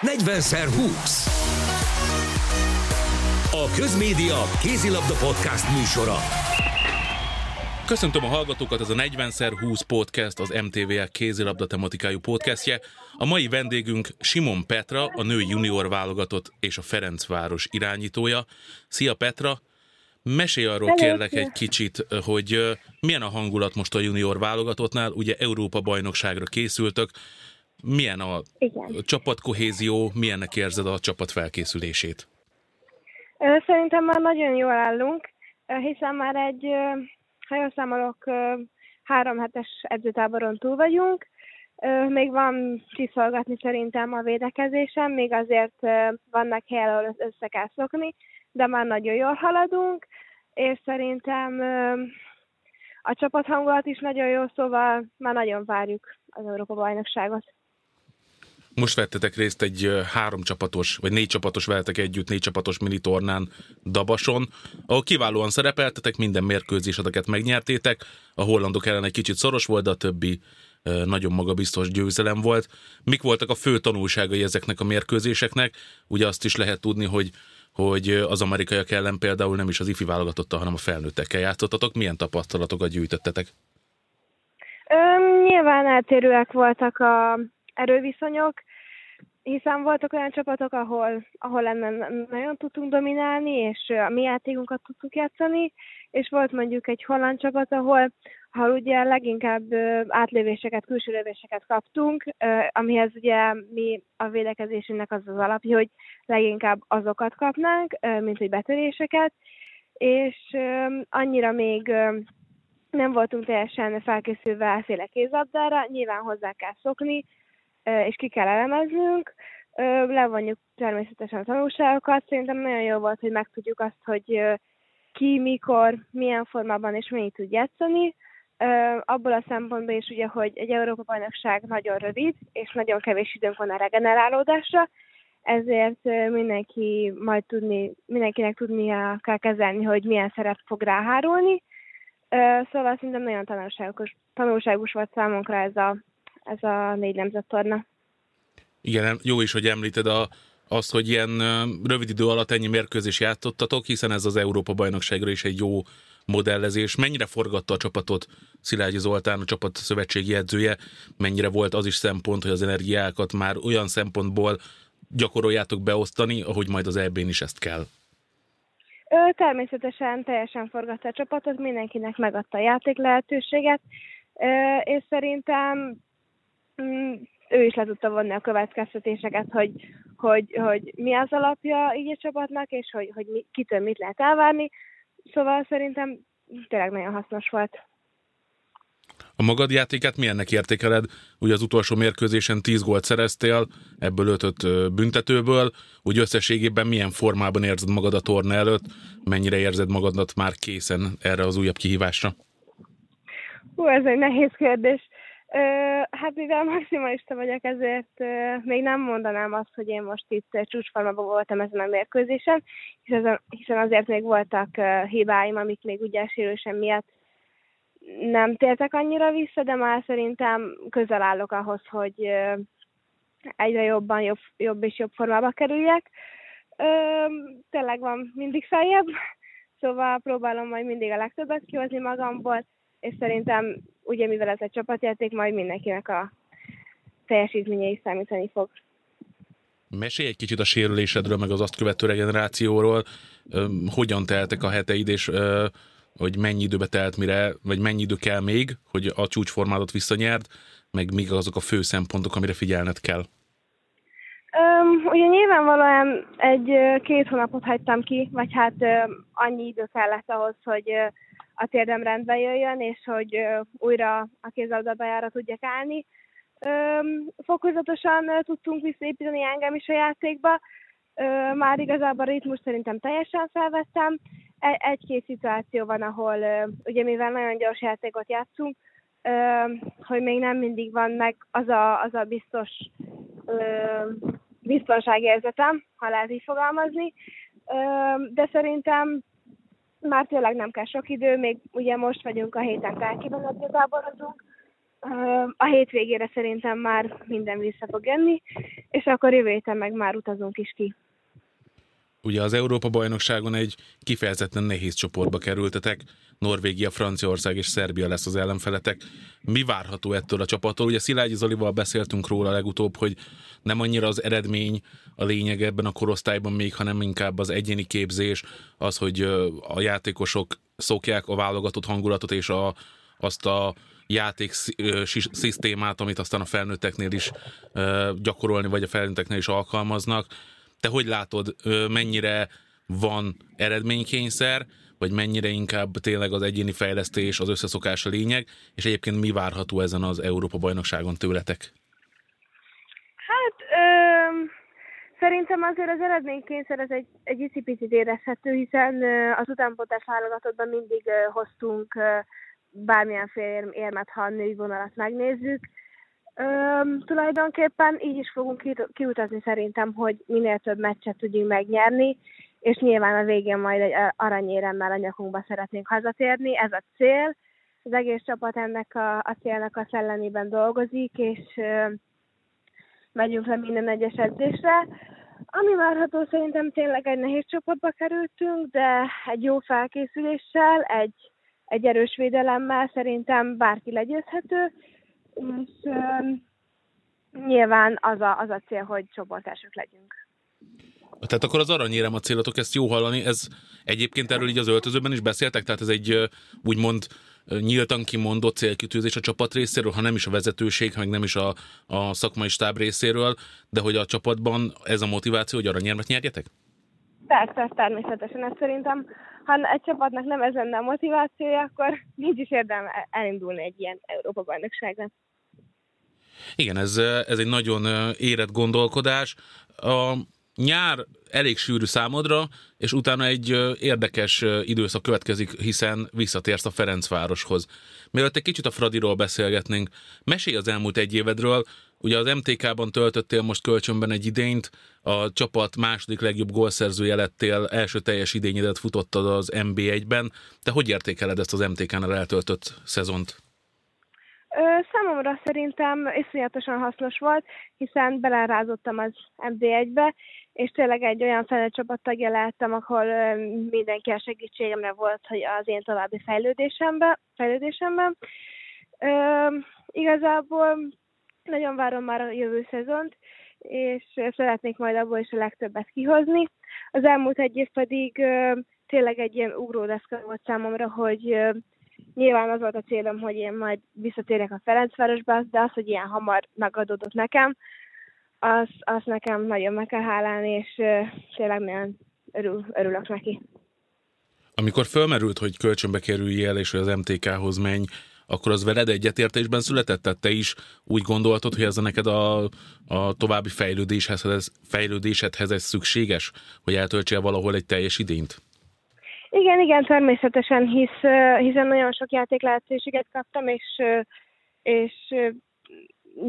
40x20. A Közmédia kézilabda podcast műsora. Köszöntöm a hallgatókat, ez a 40x20 podcast, az MTVA kézilabda tematikájú podcastje. A mai vendégünk Simon Petra, a női junior válogatott és a Ferencváros irányítója. Szia Petra! Mesélj arról kérlek egy kicsit, hogy milyen a hangulat most a junior válogatottnál, ugye Európa-bajnokságra készültök. Milyen a csapatkohézió, milyennek érzed a csapat felkészülését? Szerintem már nagyon jól állunk, hiszen már egy, ha jól számolok, 3 hetes edzőtáboron túl vagyunk. Még van csiszolgatni szerintem a védekezésen, még azért vannak helyen, ahol össze kell szokni, de már nagyon jól haladunk, és szerintem a csapat hangulat is nagyon jó, szóval már nagyon várjuk az Európa-bajnokságot. Most vettetek részt egy 3 csapatos, vagy 4 csapatos veletek együtt, 4 csapatos minitornán Dabason, ahol kiválóan szerepeltetek, minden mérkőzéseteket megnyertétek, a hollandok ellen egy kicsit szoros volt, de a többi nagyon magabiztos győzelem volt. Mik voltak a fő tanulságai ezeknek a mérkőzéseknek? Ugye azt is lehet tudni, hogy az amerikaiak ellen például nem is az ifi válogatottal, hanem a felnőttekkel játszottatok. Milyen tapasztalatokat gyűjtöttetek? Nyilván eltérőek voltak az erőviszonyok, hiszen voltak olyan csapatok, ahol ennek nagyon tudtunk dominálni, és a mi játékunkat tudtuk játszani, és volt mondjuk egy holland csapat, ahol ugye leginkább átlövéseket, külső lövéseket kaptunk, amihez ugye mi a védekezésünknek az alapja, hogy leginkább azokat kapnánk, mint hogy betöréseket, és annyira még nem voltunk teljesen felkészülve elféle kézlabdára, nyilván hozzá kell szokni, és ki kell elemeznünk, levonjuk természetesen a tanulságokat. Szerintem nagyon jó volt, hogy megtudjuk azt, hogy ki, mikor, milyen formában és mennyit tud játszani. Abból a szempontból is ugye, hogy egy Európa-bajnokság nagyon rövid, és nagyon kevés időnk van a regenerálódásra, ezért mindenkinek tudnia kell kezelni, hogy milyen szerep fog ráhárulni. Szóval szerintem nagyon tanulságos volt számunkra ez a 4 nemzettorna. Igen, jó is, hogy említed azt, hogy ilyen rövid idő alatt ennyi mérkőzést játszottatok, hiszen ez az Európa-bajnokságra is egy jó modellezés. Mennyire forgatta a csapatot Szilágyi Zoltán, a csapat szövetségi edzője? Mennyire volt az is szempont, hogy az energiákat már olyan szempontból gyakoroljátok beosztani, ahogy majd az EB-n is ezt kell? Természetesen teljesen forgatta a csapatot, mindenkinek megadta a játék lehetőséget, és szerintem ő is le tudta vonni a következtetéseket, hogy mi az alapja így a csapatnak, és hogy kitől mit lehet elvárni. Szóval szerintem tényleg nagyon hasznos volt. A magad játékát milyennek értékeled? Ugye az utolsó mérkőzésen 10 gólt szereztél, ebből 5-öt büntetőből. Úgy összességében milyen formában érzed magad a torna előtt? Mennyire érzed magadat már készen erre az újabb kihívásra? Hú, ez egy nehéz kérdés. Hát mivel maximalista vagyok, ezért még nem mondanám azt, hogy én most itt csúcsformában voltam ezen a mérkőzésen, hiszen azért még voltak hibáim, amik még ugye sérülésen miatt nem tértek annyira vissza, de már szerintem közel állok ahhoz, hogy egyre jobban, jobb és jobb formába kerüljek. Tényleg van mindig feljebb, szóval próbálom majd mindig a legtöbbet kihozni magamból, és szerintem ugye mivel ez egy csapatjáték, majd mindenkinek a teljesítménye is számítani fog. Mesélj egy kicsit a sérülésedről, meg az azt követő regenerációról. Hogyan teltek a heteid, és hogy mennyi időbe telt mire, vagy mennyi idő kell még, hogy a csúcsformádat visszanyerd, meg mik azok a fő szempontok, amire figyelned kell? Ugye nyilvánvalóan 1-2 hónapot hagytam ki, vagy hát annyi idő kellett ahhoz, hogy a térdem rendbe jöjjön, és hogy újra a kézlabdájára tudjak állni. Fokozatosan tudtunk visszaépíteni engem is a játékba. Már igazából a ritmus szerintem teljesen felvettem. Egy-két szituáció van, ahol ugye mivel nagyon gyors játékot játszunk, hogy még nem mindig van meg az a biztos biztonságérzetem, ha lehet így fogalmazni. De szerintem már tényleg nem kell sok idő, még ugye most vagyunk a héten, kárkiban edzőtáborozunk, A hétvégére szerintem már minden vissza fog jönni, és akkor jövő héten meg már utazunk is ki. Ugye az Európa-bajnokságon egy kifejezetten nehéz csoportba kerültetek, Norvégia, Franciaország és Szerbia lesz az ellenfeletek. Mi várható ettől a csapattól? Ugye Szilágyi Zolival beszéltünk róla legutóbb, hogy nem annyira az eredmény a lényeg ebben a korosztályban még, hanem inkább az egyéni képzés, az, hogy a játékosok szokják a válogatott hangulatot és azt a játék szisztémát, amit aztán a felnőtteknél is gyakorolni, vagy a felnőtteknél is alkalmaznak. Te hogy látod, mennyire van eredménykényszer, vagy mennyire inkább tényleg az egyéni fejlesztés, az összeszokás a lényeg, és egyébként mi várható ezen az Európa-bajnokságon tőletek? Hát szerintem azért az eredménykényszer ez egy icipicit érezhető, hiszen az utánpótlás válogatottban mindig hoztunk bármilyen fél érmet, ha a női vonalat megnézzük. Tulajdonképpen így is fogunk kiutazni szerintem, hogy minél több meccset tudjunk megnyerni, és nyilván a végén majd egy aranyéremmel a nyakunkba szeretnénk hazatérni, ez a cél. Az egész csapat ennek a célnak a szellemében dolgozik, és megyünk le minden egyes edzésre. Ami várható, szerintem tényleg egy nehéz csoportba kerültünk, de egy jó felkészüléssel, egy erős védelemmel szerintem bárki legyőzhető, és nyilván az a cél, hogy csoportások legyünk. Tehát akkor az aranyérem a célotok, ezt jó hallani, ez egyébként erről így az öltözőben is beszéltek, tehát ez egy úgymond nyíltan kimondott célkitűzés a csapat részéről, ha nem is a vezetőség, meg nem is a szakmai stáb részéről, de hogy a csapatban ez a motiváció, hogy aranyérmet nyerjetek? Persze, természetesen, ez szerintem, ha egy csapatnak nem ez lenne a motivációja, akkor nincs is érdemes elindulni egy ilyen Európa-bajnokságra. Igen, ez egy nagyon érett gondolkodás. A nyár elég sűrű számodra, és utána egy érdekes időszak következik, hiszen visszatérsz a Ferencvároshoz. Mielőtt egy kicsit a Fradiról beszélgetnénk, mesélj az elmúlt egy évedről. Ugye az MTK-ban töltöttél most kölcsönben egy idényt, a csapat második legjobb gólszerzője lettél, első teljes idényedet futottad az MB1-ben. Te hogy értékeled ezt az MTK-nál eltöltött szezont? Számomra szerintem iszonyatosan hasznos volt, hiszen belerázottam az MB1-be, és tényleg egy olyan felnőtt csapattagja lehettem, ahol mindenki a segítségemre volt, hogy az én további fejlődésemben. Igazából nagyon várom már a jövő szezont, és szeretnék majd abból is a legtöbbet kihozni. Az elmúlt egy év pedig tényleg egy ilyen ugródeszka volt számomra, hogy nyilván az volt a célom, hogy én majd visszatérek a Ferencvárosba, de az, hogy ilyen hamar megadódott nekem, az nekem nagyon meg kell hálálni, és tényleg nagyon örülök neki. Amikor fölmerült, hogy kölcsönbe kerüljél, és hogy az MTK-hoz menj, akkor az veled egyetértésben született? Tehát te is úgy gondoltad, hogy ez neked a további fejlődésedhez ez szükséges, hogy eltöltsél valahol egy teljes idényt? Igen, természetesen, hiszen nagyon sok játék lehetőséget kaptam, és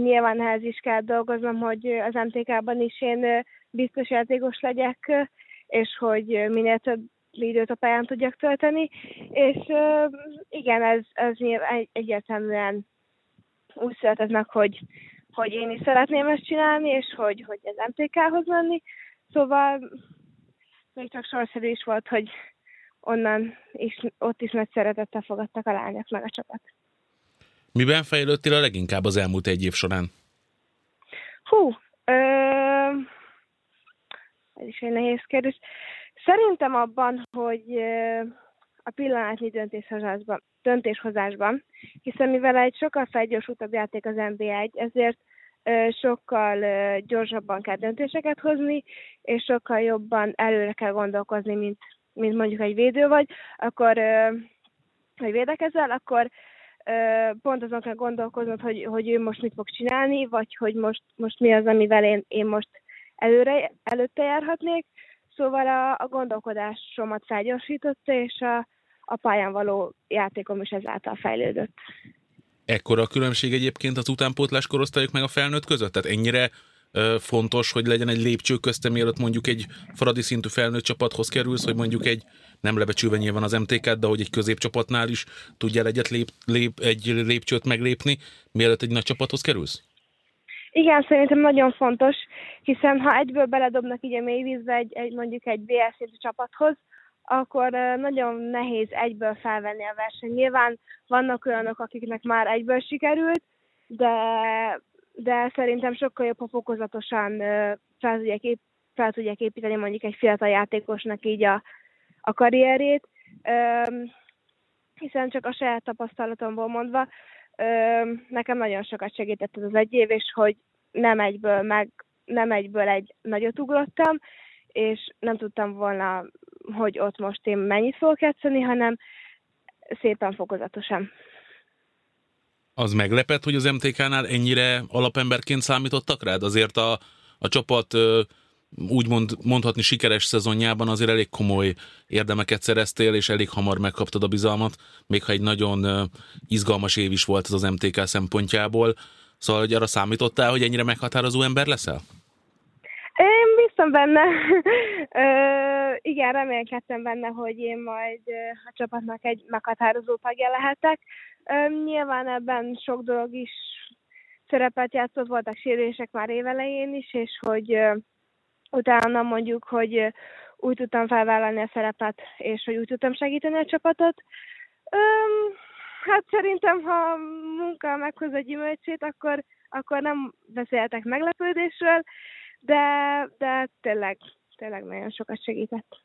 nyilván ehhez is kell dolgoznom, hogy az MTK-ban is én biztos játékos legyek, és hogy minél több időt a pályán tudjak tölteni, és igen, ez egyértelműen úgy született meg, hogy én is szeretném ezt csinálni, és hogy az MTK-hoz menni, szóval még csak sorszerű is volt, hogy onnan is, ott is nagy szeretettel fogadtak a lányok meg a csapat. Miben fejlődtél a leginkább az elmúlt egy év során? Ez is egy nehéz kérdés. Szerintem abban, hogy a pillanatnyi döntéshozásban, hiszen mivel egy sokkal felgyorsútabb játék az NB1, ezért sokkal gyorsabban kell döntéseket hozni, és sokkal jobban előre kell gondolkozni, mint mondjuk egy védő vagy, akkor, hogy védekezel, akkor pont azon kell gondolkoznod, hogy ő most mit fog csinálni, vagy hogy most mi az, amivel én most előtte járhatnék. Szóval a gondolkodásomat felgyorsította, és a pályán való játékom is ezáltal fejlődött. Ekkora a különbség egyébként az utánpótlás korosztályok meg a felnőtt között? Tehát ennyire fontos, hogy legyen egy lépcső közte, mielőtt mondjuk egy fradi szintű felnőtt csapathoz kerülsz, hogy mondjuk egy nem lebecsülve nyilván az MTK-t, de hogy egy középcsapatnál is tudjál egy lépcsőt meglépni, mielőtt egy nagy csapathoz kerülsz? Igen, szerintem nagyon fontos, hiszen ha egyből beledobnak így a mélyvízbe mondjuk egy BSC csapathoz, akkor nagyon nehéz egyből felvenni a versenyt. Nyilván vannak olyanok, akiknek már egyből sikerült, de szerintem sokkal jobb fokozatosan fel tudják építeni mondjuk egy fiatal játékosnak így a karrierét, hiszen csak a saját tapasztalatomból mondva, nekem nagyon sokat segített ez az egy év, és hogy nem egyből egy nagyot ugrottam, és nem tudtam volna, hogy ott most én mennyit fogok játszani, hanem szépen fokozatosan. Az meglepett, hogy az MTK-nál ennyire alapemberként számítottak rád? Azért a csapat úgymond mondhatni sikeres szezonjában azért elég komoly érdemeket szereztél, és elég hamar megkaptad a bizalmat, még ha egy nagyon izgalmas év is volt ez az MTK szempontjából. Szóval, hogy arra számítottál, hogy ennyire meghatározó ember leszel? Én bíztam benne. Igen, remélkedtem benne, hogy én majd a csapatnak egy meghatározó tagja lehetek. Nyilván ebben sok dolog is szerepet játszott, voltak sérülések már évelején is, és hogy utána mondjuk, hogy úgy tudtam felvállalni a szerepet, és hogy úgy tudtam segíteni a csapatot. Hát szerintem, ha munka meghoz a gyümölcsét, akkor nem beszéltek meglepődésről, de tényleg nagyon sokat segített.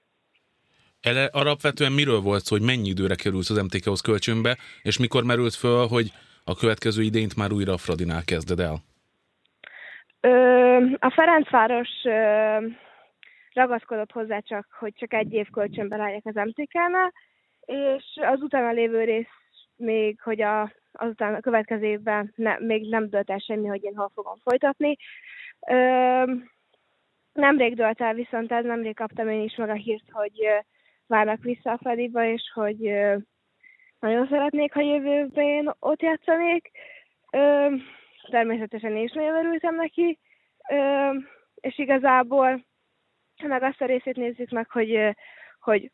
Alapvetően miről volt szó, hogy mennyi időre kerülsz az MTK-hoz kölcsönbe, és mikor merült föl, hogy a következő idényt már újra a Fradinál kezded el? A Ferencváros ragaszkodott hozzá hogy csak egy év kölcsönben álljak az MTK-nál, és az utána lévő rész még, hogy azután a következő évben még nem dölt el semmi, hogy én hol fogom folytatni. Nemrég dölt el, viszont nemrég kaptam én is meg a hírt, hogy várnak vissza a Fradiba, és hogy nagyon szeretnék, ha jövőben én ott játszanék. Természetesen én is nagyon örültem neki, és igazából meg azt a részét nézzük meg,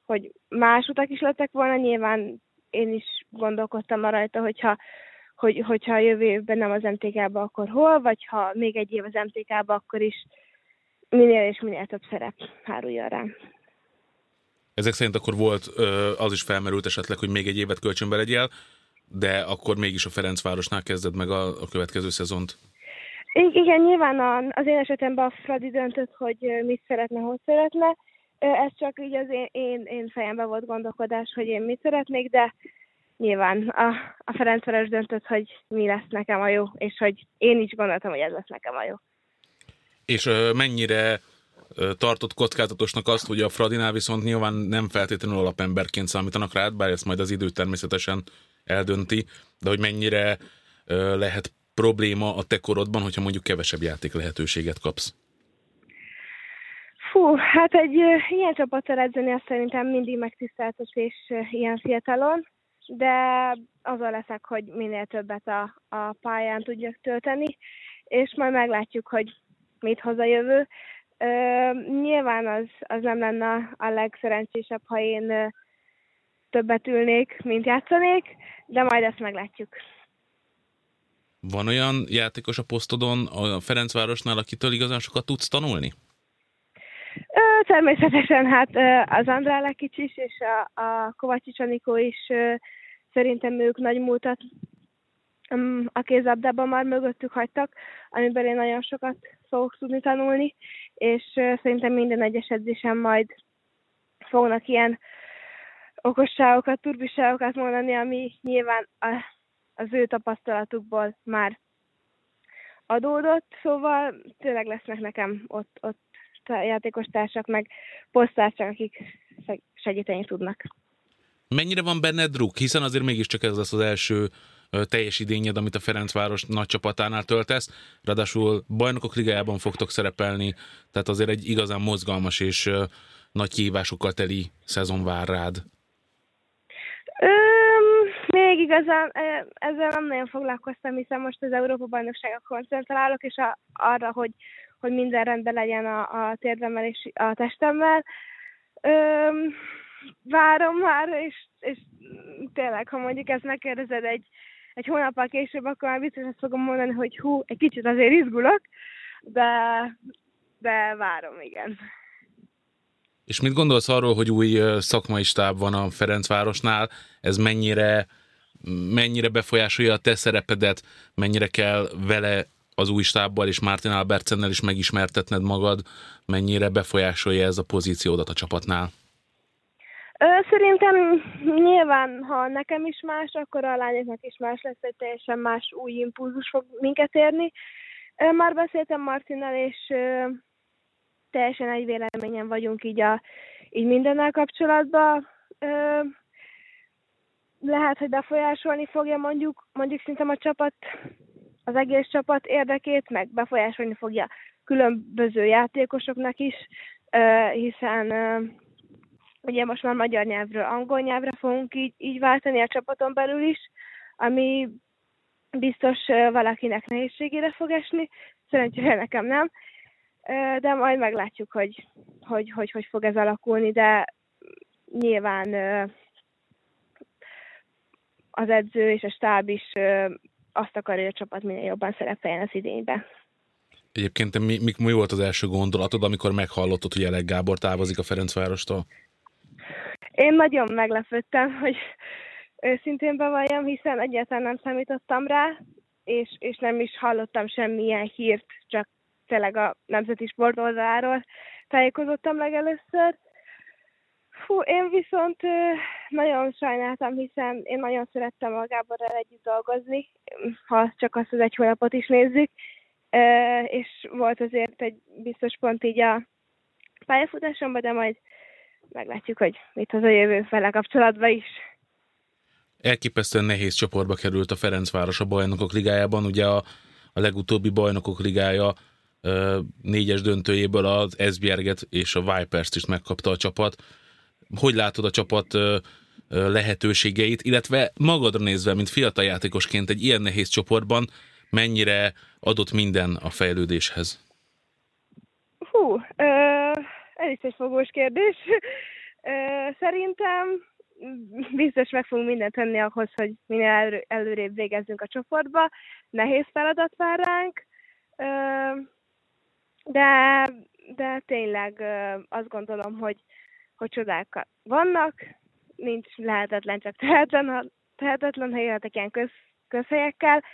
hogy más utak is lettek volna. Nyilván én is gondolkodtam rajta, hogyha a jövő évben nem az MTK-ba, akkor hol, vagy ha még egy év az MTK-ba, akkor is minél és minél több szerep háruljon rám. Ezek szerint akkor volt, az is felmerült esetleg, hogy még egy évet kölcsönbe legyél, de akkor mégis a Ferencvárosnál kezded meg a következő szezont. Igen, nyilván az én esetemben a Fradi döntött, hogy mit szeretne, hogy szeretne. Ez csak így az én fejemben volt gondolkodás, hogy én mit szeretnék, de nyilván a Ferencváros döntött, hogy mi lesz nekem a jó, és hogy én is gondoltam, hogy ez lesz nekem a jó. És mennyire tartott kockázatosnak azt, hogy a Fradinál viszont nyilván nem feltétlenül alapemberként számítanak rád, bár ezt majd az idő természetesen eldönti, de hogy mennyire lehet probléma a te korodban, hogyha mondjuk kevesebb játék lehetőséget kapsz? Fú, hát egy ilyen csapattal edzeni azt szerintem mindig megtiszteltetés ilyen fiatalon, de azon leszek, hogy minél többet a pályán tudjak tölteni, és majd meglátjuk, hogy mit hoz a jövő. Nyilván az nem lenne a legszerencsésebb, ha én többet ülnék, mint játszanék, de majd ezt meglátjuk. Van olyan játékos a posztodon a Ferencvárosnál, akitől igazán sokat tudsz tanulni? Természetesen, hát az Andrá Lekics is, és a Kovácsics Anikó is, szerintem ők nagy múltat a kézlabdában már mögöttük hagytak, amiből én nagyon sokat fogok tudni tanulni, és szerintem minden egyes edzésen majd fognak ilyen okosságokat, turbiságokat mondani, ami nyilván az ő tapasztalatukból már adódott, szóval tényleg lesznek nekem ott játékostársak, meg poszttársak, akik segíteni tudnak. Mennyire van benned druk? Hiszen azért mégiscsak ez lesz az első teljes idényed, amit a Ferencváros nagy csapatánál töltesz, ráadásul Bajnokok Ligájában fogtok szerepelni, tehát azért egy igazán mozgalmas és nagy kihívásokkal teli szezon vár rád. Még igazán ezzel nem nagyon foglalkoztam, hiszen most az Európa-bajnokságra koncentrálok, és arra, hogy minden rendben legyen a térdemmel és a testemmel. várom már, és tényleg, ha mondjuk ezt megkérdezed egy hónappal később, akkor már biztos azt fogom mondani, hogy hú, egy kicsit azért izgulok, de várom, igen. És mit gondolsz arról, hogy új szakmai stáb van a Ferencvárosnál? Ez mennyire befolyásolja a te szerepedet? Mennyire kell vele az új stábbal és Martin Albertsennel is megismertetned magad? Mennyire befolyásolja ez a pozíciódat a csapatnál? Szerintem nyilván, ha nekem is más, akkor a lányoknak is más lesz, egy teljesen más új impulzus fog minket érni. Már beszéltem Martinnal, és teljesen egy véleményen vagyunk így mindennel kapcsolatban. Lehet, hogy befolyásolni fogja mondjuk szerintem a csapat, az egész csapat érdekét, meg befolyásolni fogja különböző játékosoknak is, hiszen ugye most már magyar nyelvről angol nyelvre fogunk így váltani a csapaton belül is, ami biztos valakinek nehézségére fog esni, szerencsére nekem nem, de majd meglátjuk, hogy fog ez alakulni, de nyilván az edző és a stáb is azt akarja, hogy a csapat minél jobban szerepeljen az idényben. Egyébként te mi volt az első gondolatod, amikor meghallottad, hogy Elek Gábor távozik a Ferencvárostól? Én nagyon meglepődtem, hogy őszintén bevalljam, hiszen egyáltalán nem számítottam rá, és nem is hallottam semmilyen hírt, csak tényleg a Nemzeti Sport oldaláról tájékozottam legelőször. Fú, én viszont nagyon sajnáltam, hiszen én nagyon szerettem a Gáborral együtt dolgozni, ha csak azt az egy hónapot is nézzük, és volt azért egy biztos pont így a pályafutásomban, de majd meglátjuk, hogy mit az a jövő vele kapcsolatban is. Elképesztően nehéz csoportba került a Ferencváros a Bajnokok Ligájában. Ugye a legutóbbi Bajnokok Ligája 4-es döntőjéből az Esbjerget és a Viperst is megkapta a csapat. Hogy látod a csapat lehetőségeit, illetve magadra nézve, mint fiatal játékosként egy ilyen nehéz csoportban, mennyire adott minden a fejlődéshez? Hú, ez is egy fogós kérdés. Szerintem biztos meg fogunk mindent tenni ahhoz, hogy minél előrébb végezzünk a csoportba. Nehéz feladat vár ránk, de tényleg azt gondolom, hogy csodák vannak, nincs lehetetlen, csak tehetetlen, ha élhetek ilyen közhelyekkel,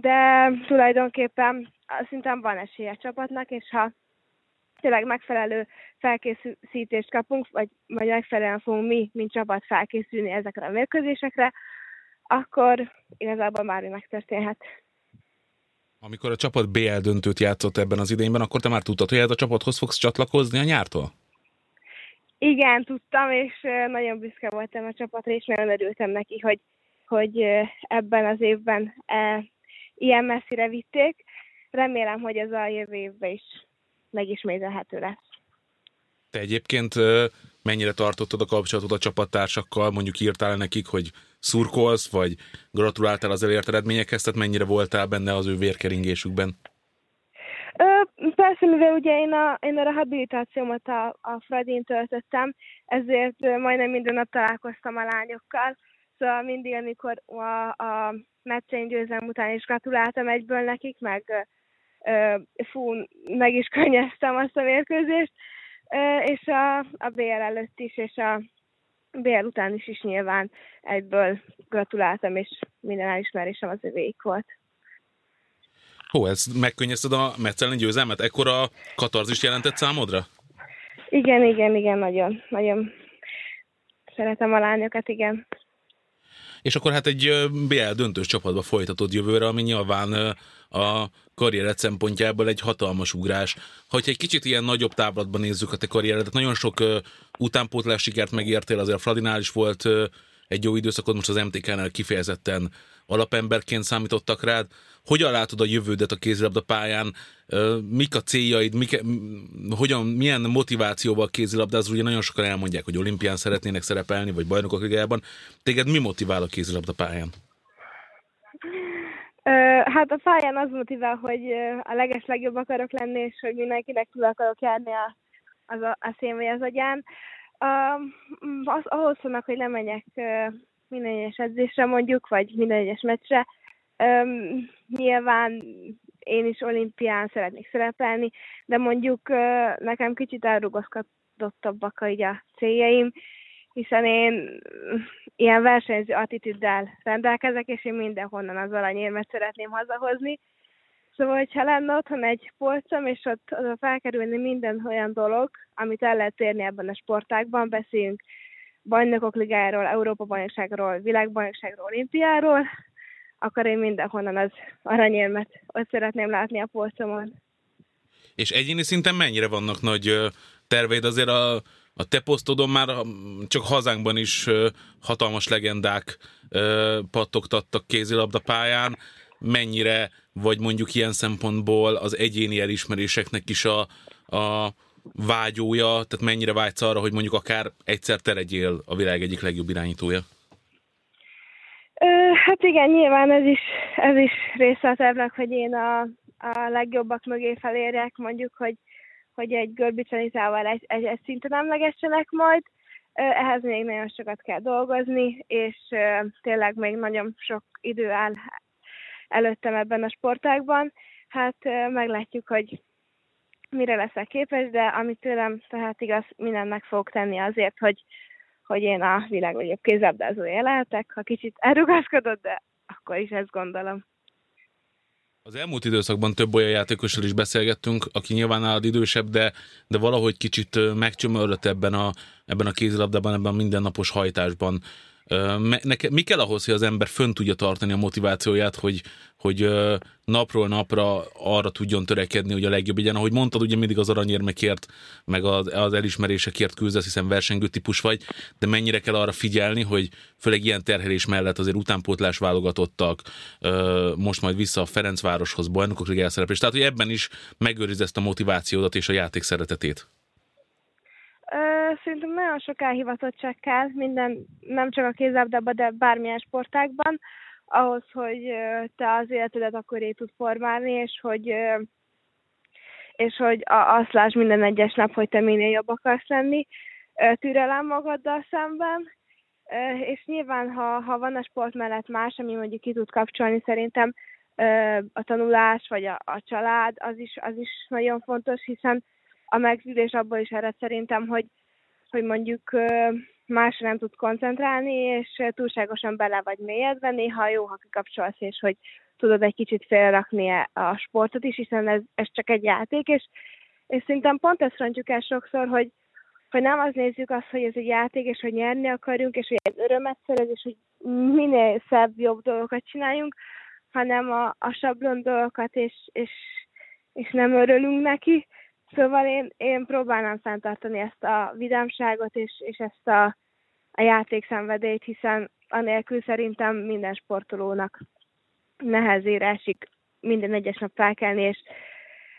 de tulajdonképpen szintén van esélye a csapatnak, és ha tényleg megfelelő felkészítést kapunk, vagy megfelelően fogunk mi, mint csapat felkészülni ezekre a mérkőzésekre, akkor igazából már mi megtörténhet. Amikor a csapat BL döntőt játszott ebben az idényben, akkor te már tudtad, hogy ez a csapathoz fogsz csatlakozni a nyártól? Igen, tudtam, és nagyon büszke voltam a csapatra, és nagyon örültem neki, hogy ebben az évben ilyen messzire vitték. Remélem, hogy ez a jövő évben is megismételhető lesz. Te egyébként mennyire tartottad a kapcsolatot a csapattársakkal? Mondjuk írtál nekik, hogy szurkolsz, vagy gratuláltál az elért eredményekhez, tehát mennyire voltál benne az ő vérkeringésükben? Persze, mivel ugye én a rehabilitációmat a Fradin töltöttem, ezért majdnem minden nap találkoztam a lányokkal, szóval mindig, amikor a meccseim győzelem után is gratuláltam egyből nekik, meg meg is könnyeztem azt a mérkőzést, és a BL előtt is, és a BL után is nyilván egyből gratuláltam, és minden elismerésem az övéik volt. Hó, ez megkönnyezted a Metz elleni győzelmet? Ekkora katarzist jelentett számodra? Igen, nagyon. Nagyon szeretem a lányokat, igen. És akkor hát egy BL döntős csapatba folytatod jövőre, ami nyilván a karriered szempontjából egy hatalmas ugrás. Ha egy kicsit ilyen nagyobb távlatban nézzük a te karrieredet, nagyon sok utánpótlás sikert megértél, azért a Fradinál is volt egy jó időszakod, most az MTK-nál kifejezetten alapemberként számítottak rád. Hogyan látod a jövődet a kézilabda pályán? Mik a céljaid? Milyen motivációval kézilabdázol? Ugye nagyon sokan elmondják, hogy olimpián szeretnének szerepelni, vagy Bajnokok Ligájában. Téged mi motivál a kézilabda pályán? Hát a pályán az motivál, hogy a legeslegjobb akarok lenni, és hogy mindenkinek túl akarok járni a szénvény az agyán. Ahhoz szólnak, hogy lemegyek minden egyes edzésre mondjuk, vagy minden egyes meccsre. Nyilván én is olimpián szeretnék szerepelni, de mondjuk nekem kicsit elrugaszkodottabbak a céljaim, hiszen én ilyen versenyző attitűddel rendelkezek, és én mindenhonnan az aranyérmet szeretném hazahozni. Szóval, hogyha lenne otthon egy polcom, és ott felkerülni minden olyan dolog, amit el lehet érni ebben a sportágban, beszéljünk Bajnokok Ligájáról, Európa-bajnokságról, világbajnokságról, olimpiáról, akkor én mindenhonnan az aranyérmet ott szeretném látni a polcomon. És egyéni szinten mennyire vannak nagy terveid? Azért a te posztodon már csak hazánkban is hatalmas legendák pattogtattak kézilabda pályán. Mennyire vagy mondjuk ilyen szempontból az egyéni elismeréseknek is a vágyója, tehát mennyire vágysz arra, hogy mondjuk akár egyszer te legyél a világ egyik legjobb irányítója? Hát igen, nyilván ez is része a tervnek, hogy én a legjobbak mögé felérjek, mondjuk, hogy egy Görbicz Anikóval egy szinten emlegessenek majd. Ehhez még nagyon sokat kell dolgozni, és tényleg még nagyon sok idő áll előttem ebben a sportágban. Hát meglátjuk, hogy mire leszek képes, de amit tőlem tehát igaz, mindent meg fogok tenni azért, hogy én a világ legjobb kézilabdázója lehetek, ha kicsit elrugaszkodott, de akkor is ezt gondolom. Az elmúlt időszakban több olyan játékossal is beszélgettünk, aki nyilván nálad idősebb, de valahogy kicsit megcsömörlött ebben a kézilabdában, ebben a mindennapos hajtásban. Mi kell ahhoz, hogy az ember fönn tudja tartani a motivációját, hogy napról napra arra tudjon törekedni, hogy a legjobb legyen? Ahogy mondtad, ugye mindig az aranyérmekért, meg az elismerésekért küzdesz, hiszen versengő típus vagy, de mennyire kell arra figyelni, hogy főleg ilyen terhelés mellett azért utánpótlás válogatottak, most majd vissza a Ferencvároshoz, Bajnokok Ligája szereplés. Tehát, hogy ebben is megőrizd ezt a motivációdat és a játék szeretetét. Szerintem nagyon sok elhivatottság kell, nem csak a kézilabdában, de bármilyen sportágban, ahhoz, hogy te az életedet akkor így tud formálni, és hogy azt lásd minden egyes nap, hogy te minél jobb akarsz lenni, türelem magaddal szemben, és nyilván, ha van a sport mellett más, ami mondjuk ki tud kapcsolni, szerintem a tanulás, vagy a család, az is nagyon fontos, hiszen a megfűzés abból is ered szerintem, hogy mondjuk másra nem tud koncentrálni, és túlságosan bele vagy mélyedve, néha jó, ha kikapcsolsz, és hogy tudod egy kicsit félrakni a sportot is, hiszen ez csak egy játék, és szerintem pont ezt rontjuk el sokszor, hogy nem azt nézzük azt, hogy ez egy játék, és hogy nyerni akarjunk, és hogy ez örömet szerez, és hogy minél szebb, jobb dolgokat csináljunk, hanem a sablon dolgokat, és nem örülünk neki. Szóval én próbálnám fenntartani ezt a vidámságot és ezt a játékszenvedélyt, hiszen anélkül szerintem minden sportolónak nehezére esik minden egyes nap felkelni és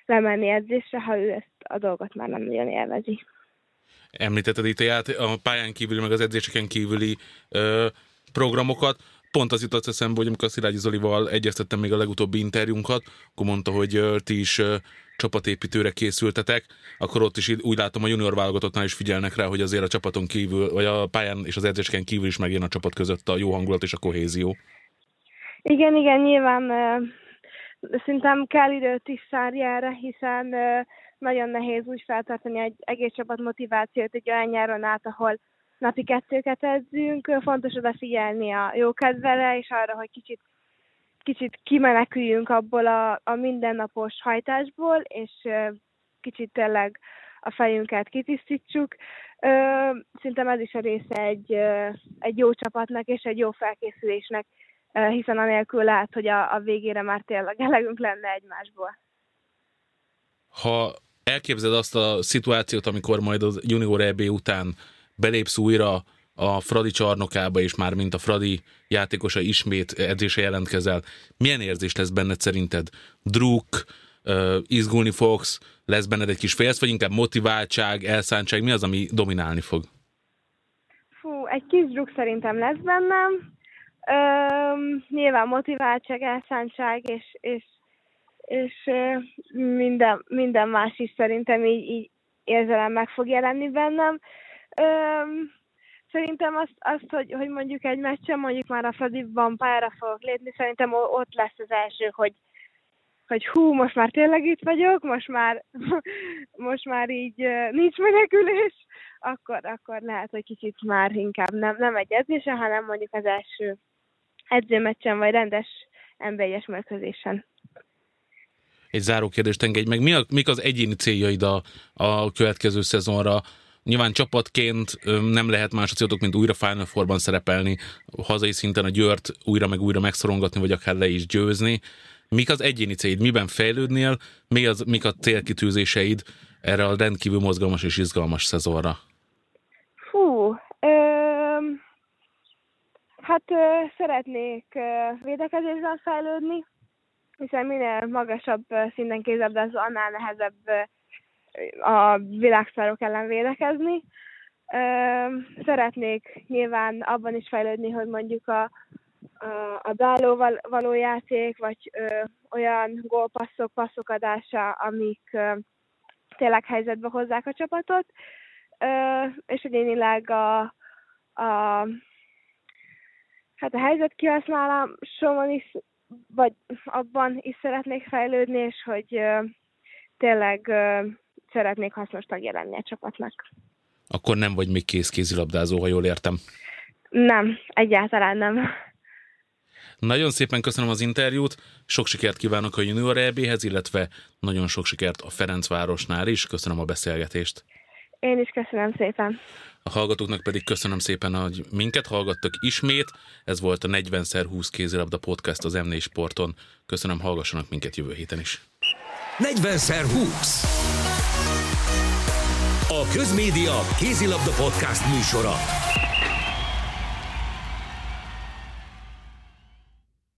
lemenni edzésre, ha ő ezt a dolgot már nem nagyon élvezi. Említetted itt a pályán kívüli, meg az edzéseken kívüli programokat. Pont az jutott eszembe, hogy amikor Szilágyi Zolival egyeztettem még a legutóbbi interjúnkat, akkor mondta, hogy ti is csapatépítőre készültetek, akkor ott is úgy látom, a junior válogatottnál is figyelnek rá, hogy azért a csapaton kívül, vagy a pályán és az edzéseken kívül is megjön a csapat között a jó hangulat és a kohézió. Igen, nyilván szerintem kell időt is szárjára, hiszen nagyon nehéz úgy feltartani egy egész csapat motivációt egy olyan nyáron át, ahol napi 2-ket edzünk, fontos odafigyelni a jó kedvere, és arra, hogy kicsit kimeneküljünk abból a mindennapos hajtásból, és kicsit tényleg a fejünket kitisztítsuk. Szerintem ez is a része egy jó csapatnak és egy jó felkészülésnek, hiszen anélkül lehet, hogy a végére már tényleg elegünk lenne egymásból. Ha elképzeld azt a szituációt, amikor majd a junior EB után belépsz újra a Fradi csarnokába, és már mint a Fradi játékosa ismét edzése jelentkezel. Milyen érzés lesz benned szerinted? Druk, izgulni fogsz, lesz benned egy kis félsz, vagy inkább motiváltság, elszántság? Mi az, ami dominálni fog? Egy kis druk szerintem lesz bennem. Nyilván motiváltság, elszántság, és minden más is szerintem így érzelem meg fog jelenni bennem. Szerintem azt hogy mondjuk egy meccsen, mondjuk már a Fradiban pályára fogok lépni, szerintem ott lesz az első, hogy hú, most már tényleg itt vagyok, most már így nincs menekülés, akkor lehet, hogy kicsit már inkább nem egy edzésen, hanem mondjuk az első edzőmeccsen, vagy rendes NB1-es mérkőzésen. Egy záró kérdést engedj meg. Mik az egyéni céljaid a következő szezonra? Nyilván csapatként nem lehet más a céltok, mint újra Final Four-ban szerepelni, hazai szinten a Győrt újra megszorongatni, vagy akár le is győzni. Mik az egyéni célid? Miben fejlődnél? Mik a célkitűzéseid erre a rendkívül mozgalmas és izgalmas szezonra? Szeretnék védekezésben fejlődni, hiszen minél magasabb szinten kézilabdázol, az annál nehezebb a világsztárok ellen védekezni. Szeretnék nyilván abban is fejlődni, hogy mondjuk a dálóval való játék, vagy olyan gólpasszok, passzok adása, amik tényleg helyzetbe hozzák a csapatot, és egyénileg a helyzet kihasználásomon is, vagy abban is szeretnék fejlődni, és hogy tényleg szeretnék hasznos tagja lenni a csapatnak. Akkor nem vagy még kézilabdázó, ha jól értem. Nem, egyáltalán nem. Nagyon szépen köszönöm az interjút, sok sikert kívánok a Junior EB-hez, illetve nagyon sok sikert a Ferencvárosnál is. Köszönöm a beszélgetést. Én is köszönöm szépen. A hallgatóknak pedig köszönöm szépen, hogy minket hallgattak ismét. Ez volt a 40x20 kézilabda podcast az M4 Sporton. Köszönöm, hallgassanak minket jövő héten is. 40x20 a Közmédia kézilabda podcast műsora.